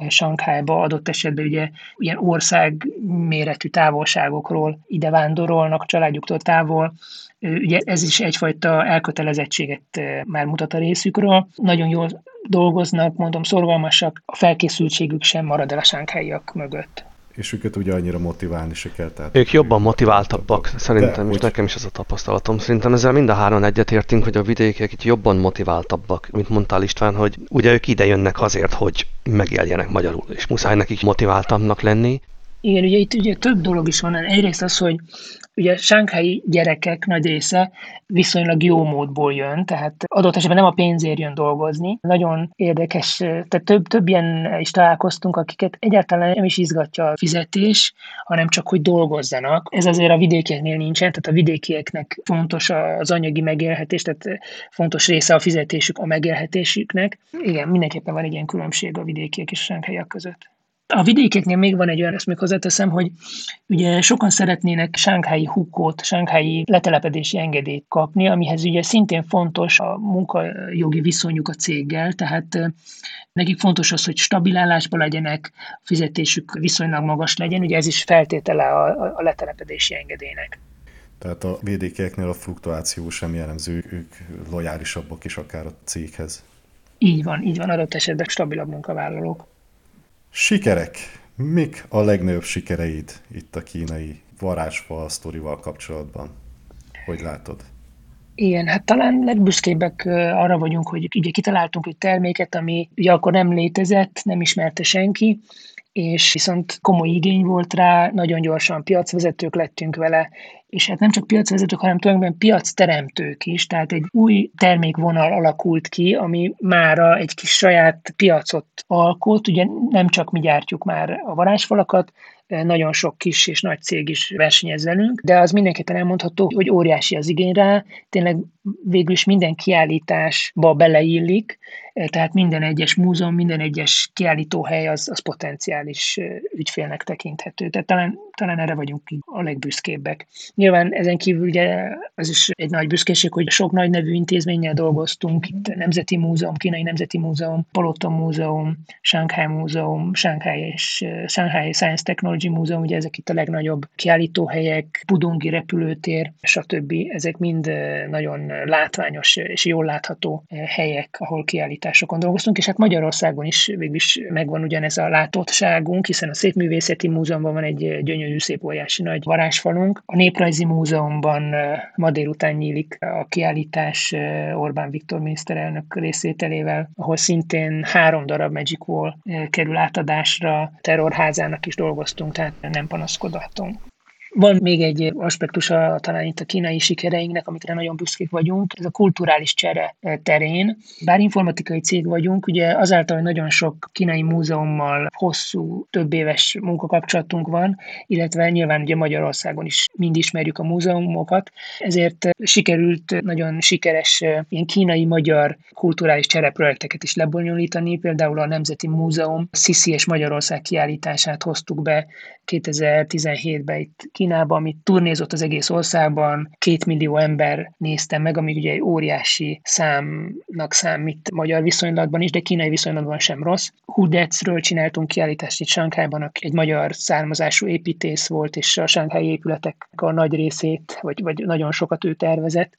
Shanghaiba, adott esetben ugye ilyen ország méretű távolságokról ide vándorolnak, családjuktól távol. Ugye ez is egyfajta elkötelezettséget már mutat a részükről. Nagyon jól dolgoznak, mondom, szorgalmasak, a felkészültségük sem marad el a shanghaiak mögött. És őket ugye annyira motiválni se kell. Tehát ők jobban motiváltabbak, szerintem, és nekem is ez a tapasztalatom. Szerintem ezzel mind a három egyetértünk, hogy a vidékiek itt jobban motiváltabbak, mint mondtál István, hogy ugye ők ide jönnek azért, hogy megéljenek magyarul, és muszáj nekik motiváltabbnak lenni. Igen, ugye itt ugye több dolog is van. Egyrészt az, hogy ugye a shanghai gyerekek nagy része viszonylag jó módból jön, tehát adott esetben nem a pénzért jön dolgozni. Nagyon érdekes, tehát több, több ilyen is találkoztunk, akiket egyáltalán nem is izgatja a fizetés, hanem csak, hogy dolgozzanak. Ez azért a vidékieknél nincsen, tehát a vidékieknek fontos az anyagi megélhetés, tehát fontos része a fizetésük a megélhetésüknek. Igen, mindenképpen van egy ilyen különbség a vidékiek és a shanghaiak között. A vidékeknél még van egy olyan, ezt még hozzáteszem, hogy ugye sokan szeretnének shanghai hukót, shanghai letelepedési engedélyt kapni, amihez ugye szintén fontos a munkajogi viszonyuk a céggel, tehát nekik fontos az, hogy stabil állásban legyenek, a fizetésük viszonylag magas legyen, ugye ez is feltétele a, a letelepedési engedélynek. Tehát a vidékieknél a fluktuáció sem jellemző, ők lojálisabbak is akár a céghez. Így van, így van, adott esetben stabilabb munkavállalók. Sikerek. Mik a legnagyobb sikereid itt a kínai varázsfal sztorival kapcsolatban? Hogy látod? Igen, hát talán legbüszkébbek arra vagyunk, hogy ugye kitaláltunk egy terméket, ami ugye akkor nem létezett, nem ismerte senki, és viszont komoly igény volt rá, nagyon gyorsan piacvezetők lettünk vele, és hát nem csak piacvezetők, hanem tulajdonképpen piacteremtők is, tehát egy új termékvonal alakult ki, ami mára egy kis saját piacot alkot, ugye nem csak mi gyártjuk már a varázsfalakat, nagyon sok kis és nagy cég is versenyez velünk, de az mindenképpen elmondható, hogy óriási az igény rá, tényleg végül is minden kiállításba beleillik, tehát minden egyes múzeum, minden egyes kiállítóhely az, az potenciális ügyfélnek tekinthető. Tehát talán, talán erre vagyunk a legbüszkébbek. Nyilván ezen kívül ugye az is egy nagy büszkéség, hogy sok nagy nevű intézménnyel dolgoztunk, itt Nemzeti Múzeum, Kínai Nemzeti Múzeum, Palotamúzeum, Shanghai Múzeum, Shanghai és Shanghai Science Technology Múzeum, ugye ezek itt a legnagyobb kiállítóhelyek, Pudongi repülőtér, stb. Ezek mind nagyon látványos és jól látható helyek, ahol kiállításokon dolgoztunk, és hát Magyarországon is végül is megvan ugyanez a látottságunk, hiszen a Szépművészeti Múzeumban van egy gyönyörű, szép, óriási nagy varázsfalunk. A Néprajzi Múzeumban ma délután nyílik a kiállítás Orbán Viktor miniszterelnök részvételével, ahol szintén három darab Magic Wall kerül átadásra, terrorházának is dolgoztunk, tehát nem panaszkodhatunk. Van még egy aspektusa talán itt a kínai sikereinknek, amikre nagyon büszkék vagyunk, ez a kulturális csere terén. Bár informatikai cég vagyunk, ugye azáltal, hogy nagyon sok kínai múzeummal hosszú, több éves munkakapcsolatunk van, illetve nyilván ugye Magyarországon is mind ismerjük a múzeumokat, ezért sikerült nagyon sikeres ilyen kínai-magyar kulturális csereprojekteket is lebonyolítani, például a Nemzeti Múzeum Sisi és Magyarország kiállítását hoztuk be kétezer-tizenhétben itt Kínában, amit turnézott az egész országban, két millió ember nézte meg, ami ugye egy óriási számnak számít magyar viszonylatban is, de kínai viszonylatban sem rossz. Hudecről csináltunk kiállítást itt Shanghaiban, egy magyar származású építész volt, és a shanghai épületek a nagy részét, vagy, vagy nagyon sokat ő tervezett,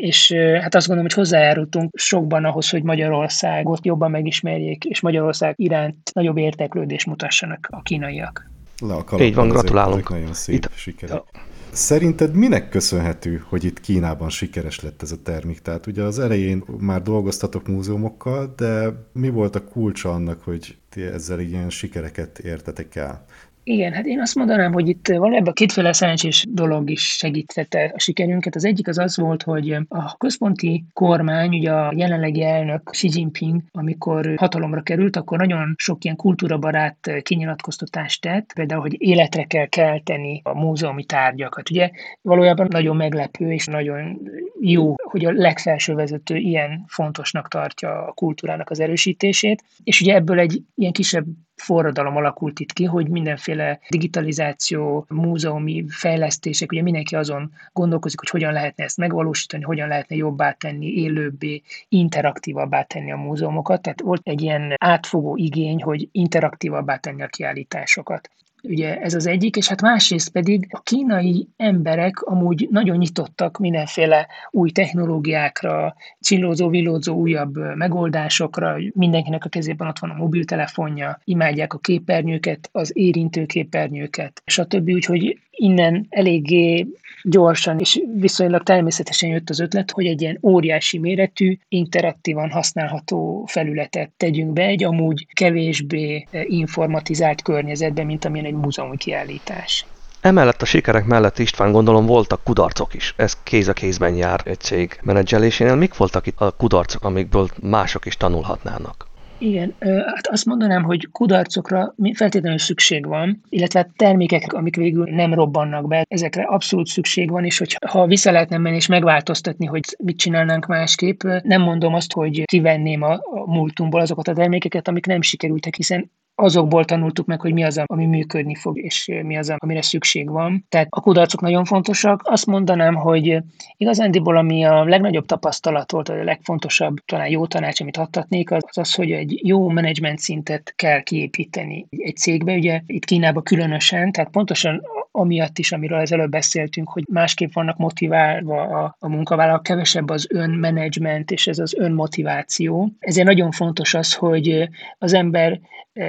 és hát azt gondolom, hogy hozzájárultunk sokban ahhoz, hogy Magyarországot jobban megismerjék, és Magyarország iránt nagyobb érteklődést mutassanak a kínaiak. Le a kalapban, így van, gratulálunk. Ezek nagyon szép itt sikerek. A... Szerinted minek köszönhető, hogy itt Kínában sikeres lett ez a termék? Tehát ugye az elején már dolgoztatok múzeumokkal, de mi volt a kulcsa annak, hogy ti ezzel ilyen sikereket értetek el? Igen, hát én azt mondanám, hogy itt valójában kétféle szerencsés dolog is segítette a sikerünket. Az egyik az az volt, hogy a központi kormány, ugye a jelenlegi elnök Xi Jinping, amikor hatalomra került, akkor nagyon sok ilyen kultúrabarát kinyilatkoztatást tett, például, hogy életre kell kelteni a múzeumi tárgyakat. Ugye valójában nagyon meglepő és nagyon jó, hogy a legfelső vezető ilyen fontosnak tartja a kultúrának az erősítését, és ugye ebből egy ilyen kisebb forradalom alakult itt ki, hogy mindenféle digitalizáció, múzeumi fejlesztések, ugye mindenki azon gondolkozik, hogy hogyan lehetne ezt megvalósítani, hogyan lehetne jobbá tenni, élőbbé, interaktívabbá tenni a múzeumokat. Tehát volt egy ilyen átfogó igény, hogy interaktívabbá tenni a kiállításokat. Ugye ez az egyik, és hát másrészt pedig a kínai emberek amúgy nagyon nyitottak mindenféle új technológiákra, csillózó-villózó újabb megoldásokra, mindenkinek a kezében ott van a mobiltelefonja, imádják a képernyőket, az érintő képernyőket, stb. Úgyhogy innen eléggé gyorsan és viszonylag természetesen jött az ötlet, hogy egy ilyen óriási méretű, interaktívan használható felületet tegyünk be egy amúgy kevésbé informatizált környezetben, mint amilyen egy múzeumi kiállítás. Emellett a sikerek mellett, István, gondolom voltak kudarcok is. Ez kéz a kézben jár egy cég menedzselésénél. Mik voltak itt a kudarcok, amikből mások is tanulhatnának? Igen, hát azt mondanám, hogy kudarcokra feltétlenül szükség van, illetve termékek, amik végül nem robbannak be, ezekre abszolút szükség van, és hogyha vissza lehetne menni és megváltoztatni, hogy mit csinálnánk másképp, nem mondom azt, hogy kivenném a múltunkból azokat a termékeket, amik nem sikerültek, hiszen azokból tanultuk meg, hogy mi az, ami működni fog, és mi az, amire szükség van. Tehát a kudarcok nagyon fontosak. Azt mondanám, hogy igazándiból, ami a legnagyobb tapasztalat volt, a legfontosabb, talán jó tanács, amit adhatnék, az az, hogy egy jó menedzsment szintet kell kiépíteni egy cégbe. Ugye itt Kínában különösen, tehát pontosan amiatt is, amiről az előbb beszéltünk, hogy másképp vannak motiválva a, a munkavállalók, kevesebb az önmenedzsment, és ez az önmotiváció. Ezért nagyon fontos az, hogy az ember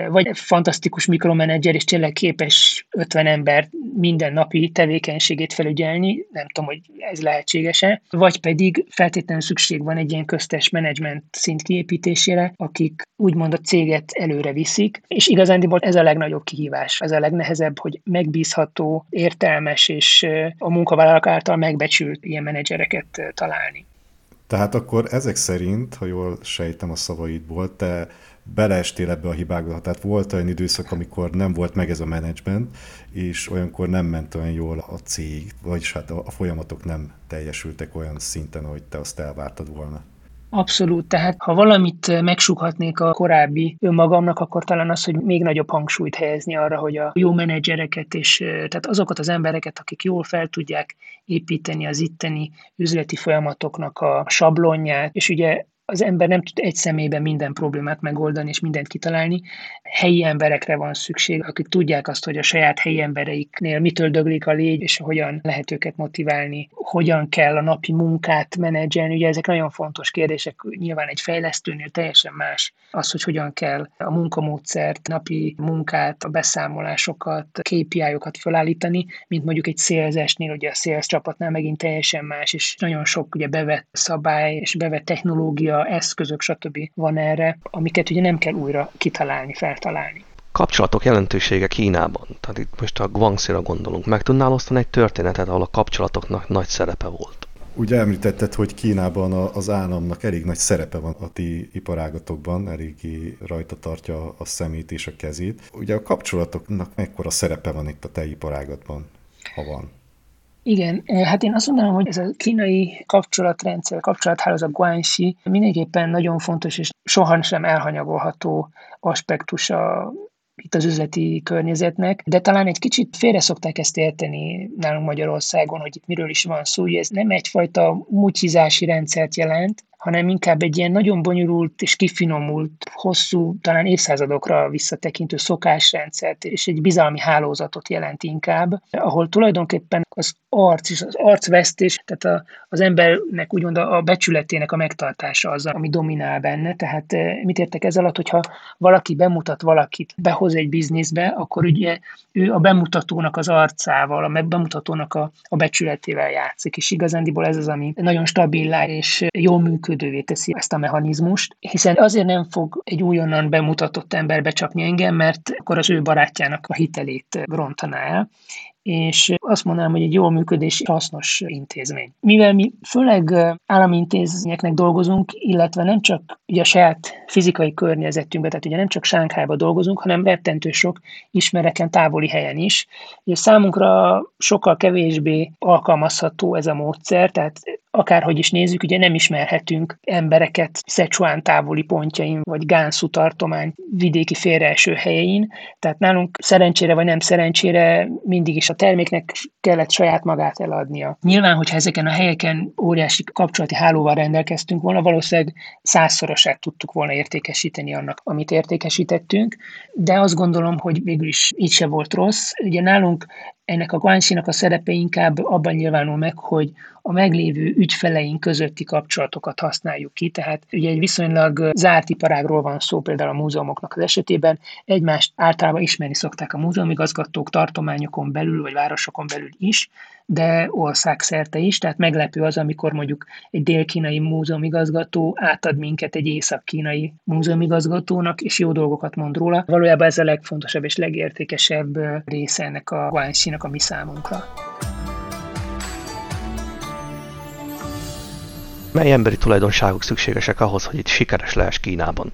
vagy fantasztikus mikromenedzser, és tényleg képes ötven ember minden napi tevékenységét felügyelni, nem tudom, hogy ez lehetséges-e, vagy pedig feltétlenül szükség van egy ilyen köztes menedzsment szint kiépítésére, akik úgymond a céget előre viszik, és igazándiból ez a legnagyobb kihívás, ez a legnehezebb, hogy megbízható, értelmes és a munkavállalók által megbecsült ilyen menedzsereket találni. Tehát akkor ezek szerint, ha jól sejtem a szavaidból, te beleestél ebbe a hibákba, tehát volt olyan időszak, amikor nem volt meg ez a menedzsment, és olyankor nem ment olyan jól a cég, vagyis hát a folyamatok nem teljesültek olyan szinten, ahogy te azt elvártad volna. Abszolút, tehát ha valamit megsúghatnék a korábbi önmagamnak, akkor talán az, hogy még nagyobb hangsúlyt helyezni arra, hogy a jó menedzsereket, és tehát azokat az embereket, akik jól fel tudják építeni az itteni üzleti folyamatoknak a sablonját, és ugye az ember nem tud egy személyben minden problémát megoldani és mindent kitalálni. Helyi emberekre van szükség, akik tudják azt, hogy a saját helyi embereiknél mitől döglik a légy, és hogyan lehet őket motiválni, hogyan kell a napi munkát menedzselni. Ugye ezek nagyon fontos kérdések, nyilván egy fejlesztőnél teljesen más az, hogy hogyan kell a munkamódszert, napi munkát, a beszámolásokat, ká pé í-okat felállítani, mint mondjuk egy szélzesnél, ugye a sales csapatnál megint teljesen más, és nagyon sok ugye bevett szabály és bevett technológia, eszközök, stb. Van erre, amiket ugye nem kell újra kitalálni, feltalálni. Kapcsolatok jelentősége Kínában. Tehát itt most a Guangxi-ra gondolunk. Meg tudnál osztani egy történetet, ahol a kapcsolatoknak nagy szerepe volt? Ugye említetted, hogy Kínában az államnak elég nagy szerepe van a ti iparágatokban, eléggé rajta tartja a szemét és a kezét. Ugye a kapcsolatoknak mekkora szerepe van itt a te iparágatban, ha van? Igen, hát én azt mondanám, hogy ez a kínai kapcsolatrendszer, kapcsolathálózat Guangxi mindenképpen nagyon fontos és soha sem elhanyagolható aspektusa itt az üzleti környezetnek, de talán egy kicsit félre szokták ezt érteni nálunk Magyarországon, hogy itt miről is van szó, hogy ez nem egyfajta mutyizási rendszert jelent, hanem inkább egy ilyen nagyon bonyolult és kifinomult, hosszú, talán évszázadokra visszatekintő szokásrendszert és egy bizalmi hálózatot jelent inkább, ahol tulajdonképpen az arc és az arcvesztés, tehát a, az embernek úgymond a becsületének a megtartása az, ami dominál benne. Tehát mit értek ez alatt, hogyha valaki bemutat valakit, behoz egy bizniszbe, akkor ugye ő a bemutatónak az arcával, a bemutatónak a, a becsületével játszik, és igazándiból ez az, ami nagyon stabilá és jól működik, működővé teszi ezt a mechanizmust, hiszen azért nem fog egy újonnan bemutatott ember becsapni engem, mert akkor az ő barátjának a hitelét rontaná el, és azt mondanám, hogy egy jól működő és hasznos intézmény. Mivel mi főleg állami intézményeknek dolgozunk, illetve nem csak ugye a saját fizikai környezetünkben, tehát ugye nem csak Shanghaiba dolgozunk, hanem rettentő sok ismeretlen távoli helyen is. Ugye számunkra sokkal kevésbé alkalmazható ez a módszer, tehát akárhogy is nézzük, ugye nem ismerhetünk embereket Szechuán távoli pontjain, vagy Gansu tartomány vidéki félreeső helyein. Tehát nálunk szerencsére vagy nem szerencsére mindig is a terméknek kellett saját magát eladnia. Nyilván, hogyha ezeken a helyeken óriási kapcsolati hálóval rendelkeztünk volna, valószínűleg százszorosát tudtuk volna értékesíteni annak, amit értékesítettünk, de azt gondolom, hogy végül is így se volt rossz. Ugye nálunk ennek a guanxinak a szerepe inkább abban nyilvánul meg, hogy a meglévő ügyfeleink közötti kapcsolatokat használjuk ki, tehát ugye egy viszonylag zárt iparágról van szó például a múzeumoknak az esetében, egymást általában ismerni szokták a múzeumigazgatók tartományokon belül, vagy városokon belül is, de országszerte is, tehát meglepő az, amikor mondjuk egy dél-kínai múzeumigazgató átad minket egy észak-kínai múzeumigazgatónak, és jó dolgokat mond róla. Valójában ez a legfontosabb és legértékesebb része ennek a guanxinak a mi számunkra. Mely emberi tulajdonságok szükségesek ahhoz, hogy itt sikeres lehess Kínában?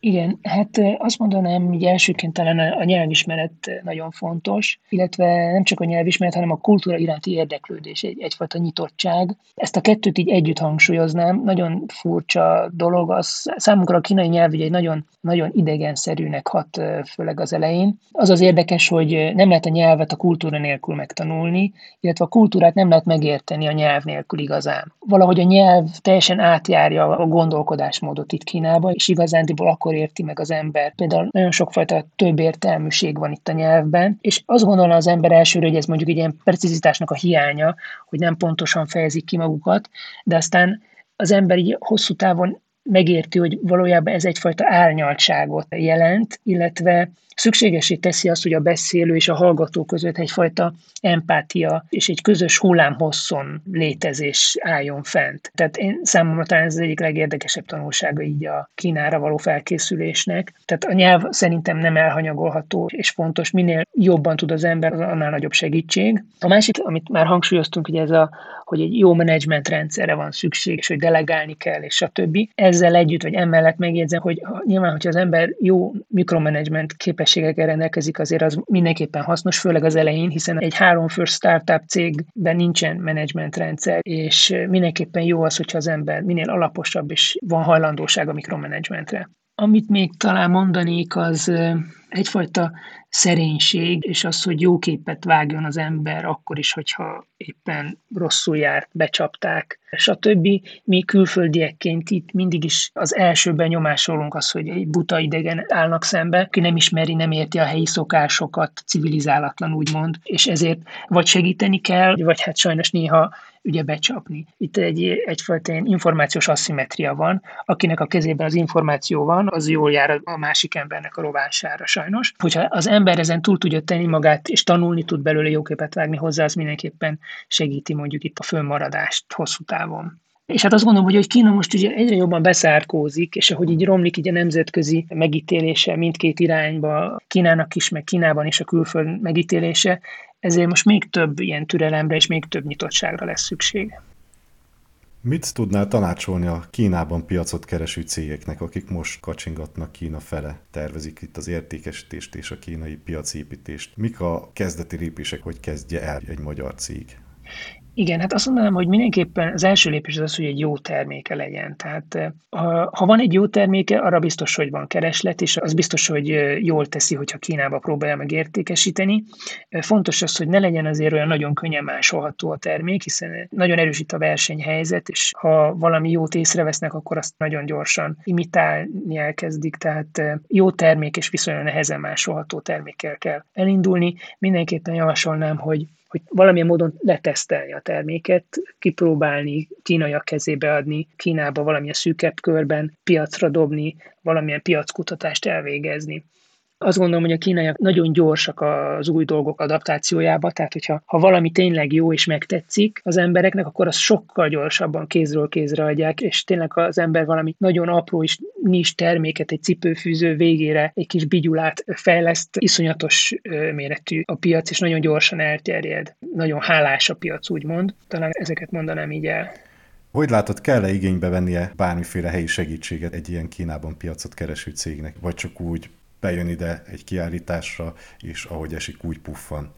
Igen, hát azt mondanám, hogy elsőként talán a nyelvismeret nagyon fontos, illetve nem csak a nyelvismeret, hanem a kultúra iránti érdeklődés, egy, egyfajta nyitottság. Ezt a kettőt így együtt hangsúlyoznám, nagyon furcsa dolog, az számunkra a kínai nyelv ugye egy nagyon, nagyon idegenszerűnek hat, főleg az elején. Az az érdekes, hogy nem lehet a nyelvet a kultúra nélkül megtanulni, illetve a kultúrát nem lehet megérteni a nyelv nélkül igazán. Valahogy a nyelv teljesen átjárja a gondolkodásmódot itt Kínában, és igazándiból akkor érti meg az ember. Például nagyon sokfajta több értelműség van itt a nyelvben, és azt gondolna az ember elsőre, hogy ez mondjuk egy ilyen precizitásnak a hiánya, hogy nem pontosan fejezik ki magukat, de aztán az ember így hosszú távon megérti, hogy valójában ez egyfajta árnyaltságot jelent, illetve szükségessé teszi azt, hogy a beszélő és a hallgató között egyfajta empátia és egy közös hullámhosszon létezés álljon fent. Tehát én számomra talán ez az egyik legérdekesebb tanulsága így a Kínára való felkészülésnek. Tehát a nyelv szerintem nem elhanyagolható és fontos, minél jobban tud az ember, annál nagyobb segítség. A másik, amit már hangsúlyoztunk, hogy ez a, hogy egy jó menedzsment rendszerre van szükség, és hogy delegálni kell, és stb. Ezzel együtt, vagy emellett megjegyzem, hogy nyilván, hogyha az ember jó mikromanagement képes rendelkezik, azért az mindenképpen hasznos, főleg az elején, hiszen egy háromfős startup cégben nincsen menedzsment rendszer, és mindenképpen jó az, hogyha az ember minél alaposabb, és van hajlandóság a mikromanagementre. Amit még talán mondanék, az egyfajta szerénység, és az, hogy jó képet vágjon az ember akkor is, hogyha éppen rosszul járt, becsapták, stb. Mi külföldiekként itt mindig is az első benyomásolunk az, hogy egy buta idegen állnak szembe, aki nem ismeri, nem érti a helyi szokásokat, civilizálatlan úgymond, és ezért vagy segíteni kell, vagy hát sajnos néha ugye becsapni. Itt egy, egyfajta információs asszimetria van, akinek a kezében az információ van, az jól jár a másik embernek a rovására sajnos. Hogyha az ember ezen túl tudja tenni magát, és tanulni tud belőle, jó képet vágni hozzá, az mindenképpen segíti mondjuk itt a fönnmaradást hosszú távon. És hát azt gondolom, hogy Kína most ugye egyre jobban beszárkózik, és ahogy így romlik így a nemzetközi megítélése mindkét irányba, Kínának is, meg Kínában is a külföld megítélése, ezért most még több ilyen türelemre és még több nyitottságra lesz szükség. Mit tudnál tanácsolni a Kínában piacot kereső cégeknek, akik most kacsingatnak Kína fele, tervezik itt az értékesítést és a kínai piacépítést? Mik a kezdeti lépések, hogy kezdje el egy magyar cég? Igen, hát azt mondanám, hogy mindenképpen az első lépés az az, hogy egy jó terméke legyen. Tehát ha, ha van egy jó terméke, arra biztos, hogy van kereslet, és az biztos, hogy jól teszi, hogyha Kínába próbálja meg értékesíteni. Fontos az, hogy ne legyen azért olyan nagyon könnyen másolható a termék, hiszen nagyon erős itt a versenyhelyzet, és ha valami jót észrevesznek, akkor azt nagyon gyorsan imitálni elkezdik. Tehát jó termék és viszonylag nehezen másolható termékkel kell elindulni. Mindenképpen javasolnám, hogy hogy valamilyen módon letesztelni a terméket, kipróbálni, kínaiak kezébe adni, Kínába valamilyen szűkebb körben piacra dobni, valamilyen piackutatást elvégezni. Azt gondolom, hogy a kínaiak nagyon gyorsak az új dolgok adaptációjába, tehát hogyha ha valami tényleg jó és megtetszik az embereknek, akkor az sokkal gyorsabban kézről kézre adják, és tényleg az ember valami nagyon apró és nincs terméket, egy cipőfűző végére egy kis bigyulát fejleszt, iszonyatos méretű a piac, és nagyon gyorsan elterjed. Nagyon hálás a piac, úgymond. Talán ezeket mondanám így el. Hogy látod, kell-e igénybe vennie bármiféle helyi segítséget egy ilyen Kínában piacot kereső cégnek, vagy csak úgy bejön ide egy kiállításra, és ahogy esik, úgy puffan.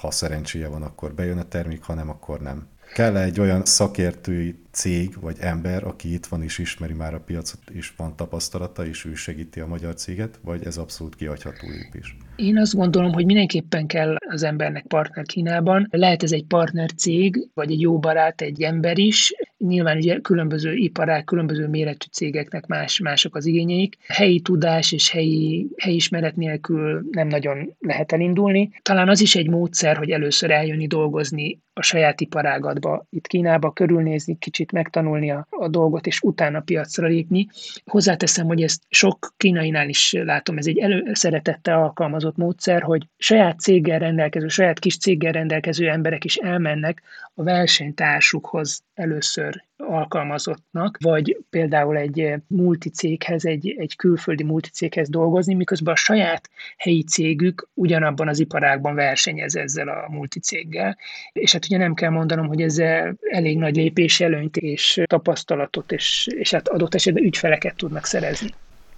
Ha szerencséje van, akkor bejön a termék, ha nem, akkor nem. Kell-e egy olyan szakértői cég vagy ember, aki itt van és ismeri már a piacot, és van tapasztalata, és ő segíti a magyar céget, vagy ez abszolút kihagyható lépés? Én azt gondolom, hogy mindenképpen kell az embernek partner Kínában. Lehet ez egy partner cég, vagy egy jó barát, egy ember is. Nyilván ugye különböző iparák, különböző méretű cégeknek más, mások az igényeik. Helyi tudás és helyi, helyi ismeret nélkül nem nagyon lehet elindulni. Talán az is egy módszer, hogy először eljönni dolgozni a saját iparágatba, itt Kínába körülnézni, kicsit megtanulni a, a dolgot, és utána piacra lépni. Hozzáteszem, hogy ezt sok kínainál is látom, ez egy előszeretettel alkalmazott módszer, hogy saját céggel rendelkező, saját kis céggel rendelkező emberek is elmennek a versenytársukhoz először alkalmazottnak, vagy például egy multicéghez, egy, egy külföldi multicéghez dolgozni, miközben a saját helyi cégük ugyanabban az iparágban versenyez ezzel a multicéggel. És hát ugye nem kell mondanom, hogy ezzel elég nagy lépés előnyt és tapasztalatot, és, és hát adott esetben ügyfeleket tudnak szerezni.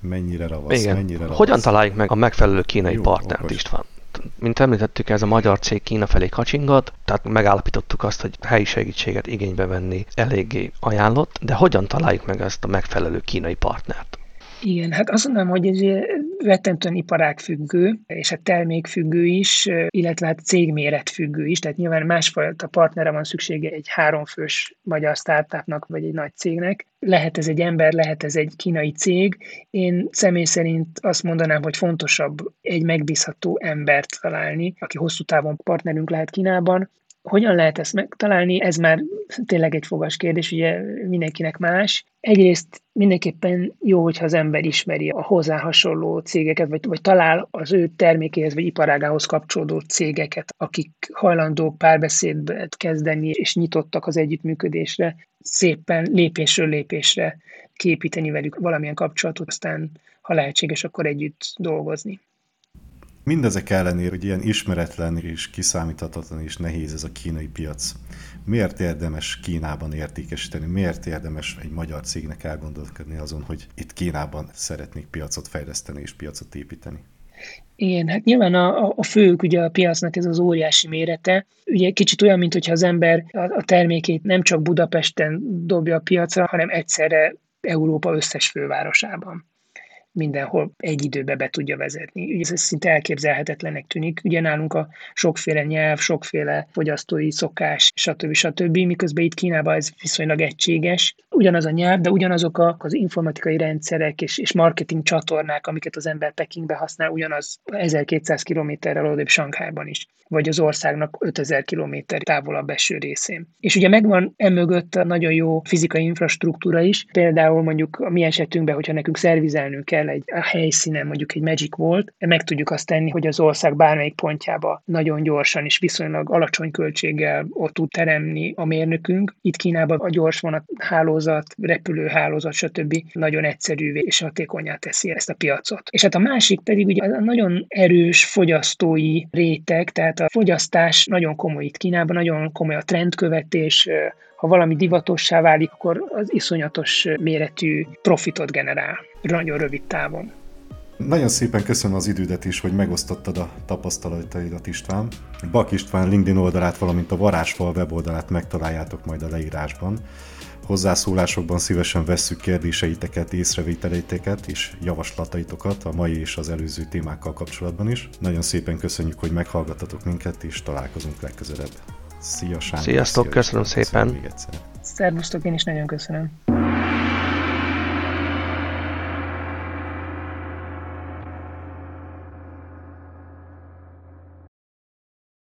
Mennyire ravasz, Igen. mennyire ravasz. Hogyan találjuk meg a megfelelő kínai Jó, partnert, okos. István? Mint említettük, ez a magyar cég Kína felé kacsingat, tehát megállapítottuk azt, hogy helyi segítséget igénybe venni eléggé ajánlott, de hogyan találjuk meg ezt a megfelelő kínai partnert? Igen, hát azt mondom, hogy ez rettentően iparág függő, és a termék függő is, illetve hát cégméret függő is, tehát nyilván másfajta partnerre van szüksége egy háromfős magyar startupnak, vagy egy nagy cégnek. Lehet ez egy ember, lehet ez egy kínai cég. Én személy szerint azt mondanám, hogy fontosabb egy megbízható embert találni, aki hosszú távon partnerünk lehet Kínában. Hogyan lehet ezt megtalálni? Ez már tényleg egy fogas kérdés, ugye mindenkinek más. Egyrészt mindenképpen jó, hogyha az ember ismeri a hozzá hasonló cégeket, vagy, vagy talál az ő termékéhez, vagy iparágához kapcsolódó cégeket, akik hajlandók párbeszédbe kezdeni, és nyitottak az együttműködésre, szépen lépésről lépésre képíteni velük valamilyen kapcsolatot, aztán, ha lehetséges, akkor együtt dolgozni. Mindezek ellenére, hogy ilyen ismeretlen és kiszámíthatatlan és nehéz ez a kínai piac. Miért érdemes Kínában értékesíteni? Miért érdemes egy magyar cégnek elgondolkodni azon, hogy itt Kínában szeretnék piacot fejleszteni és piacot építeni? Igen, hát nyilván a, a fők ugye a piacnak ez az óriási mérete. Ugye kicsit olyan, mintha az ember a, a termékét nem csak Budapesten dobja a piacra, hanem egyszerre Európa összes fővárosában. Mindenhol egy időbe be tudja vezetni. Ugye ez szinte elképzelhetetlennek tűnik. Ugye nálunk a sokféle nyelv, sokféle fogyasztói szokás, stb. stb. Miközben itt Kínában ez viszonylag egységes. Ugyanaz a nyelv, de ugyanazok az informatikai rendszerek és, és marketing csatornák, amiket az ember Pekingbe használ, ugyanaz ezerkétszáz kilométerrel odébb Shanghaiban is, vagy az országnak ötezer kilométer távolabb eső részén. És ugye megvan emögött a nagyon jó fizikai infrastruktúra is, például mondjuk a mi esetünkben, hogyha nekünk szervizelnünk kell egy a helyszínen, mondjuk egy Magic Volt, meg tudjuk azt tenni, hogy az ország bármelyik pontjába nagyon gyorsan és viszonylag alacsony költséggel ott tud teremni a mérnökünk. Itt Kínában a gyors vonathálózat, repülőhálózat, stb. Nagyon egyszerűvé és hatékonnyá teszi ezt a piacot. És hát a másik pedig ugye a nagyon erős fogyasztói réteg, tehát a fogyasztás nagyon komoly itt Kínában, nagyon komoly a trendkövetés, ha valami divatossá válik, akkor az iszonyatos méretű profitot generál, nagyon rövid távon. Nagyon szépen köszönöm az idődet is, hogy megosztottad a tapasztalataidat, István. Back István LinkedIn oldalát, valamint a Varázsfal weboldalát megtaláljátok majd a leírásban. Hozzászólásokban szívesen vesszük kérdéseiteket, észrevételeiteket és javaslataitokat a mai és az előző témákkal kapcsolatban is. Nagyon szépen köszönjük, hogy meghallgattatok minket, és találkozunk legközelebb. Szia, Sándor. Sziasztok, köszönöm szépen. Szervusztok, én is nagyon köszönöm.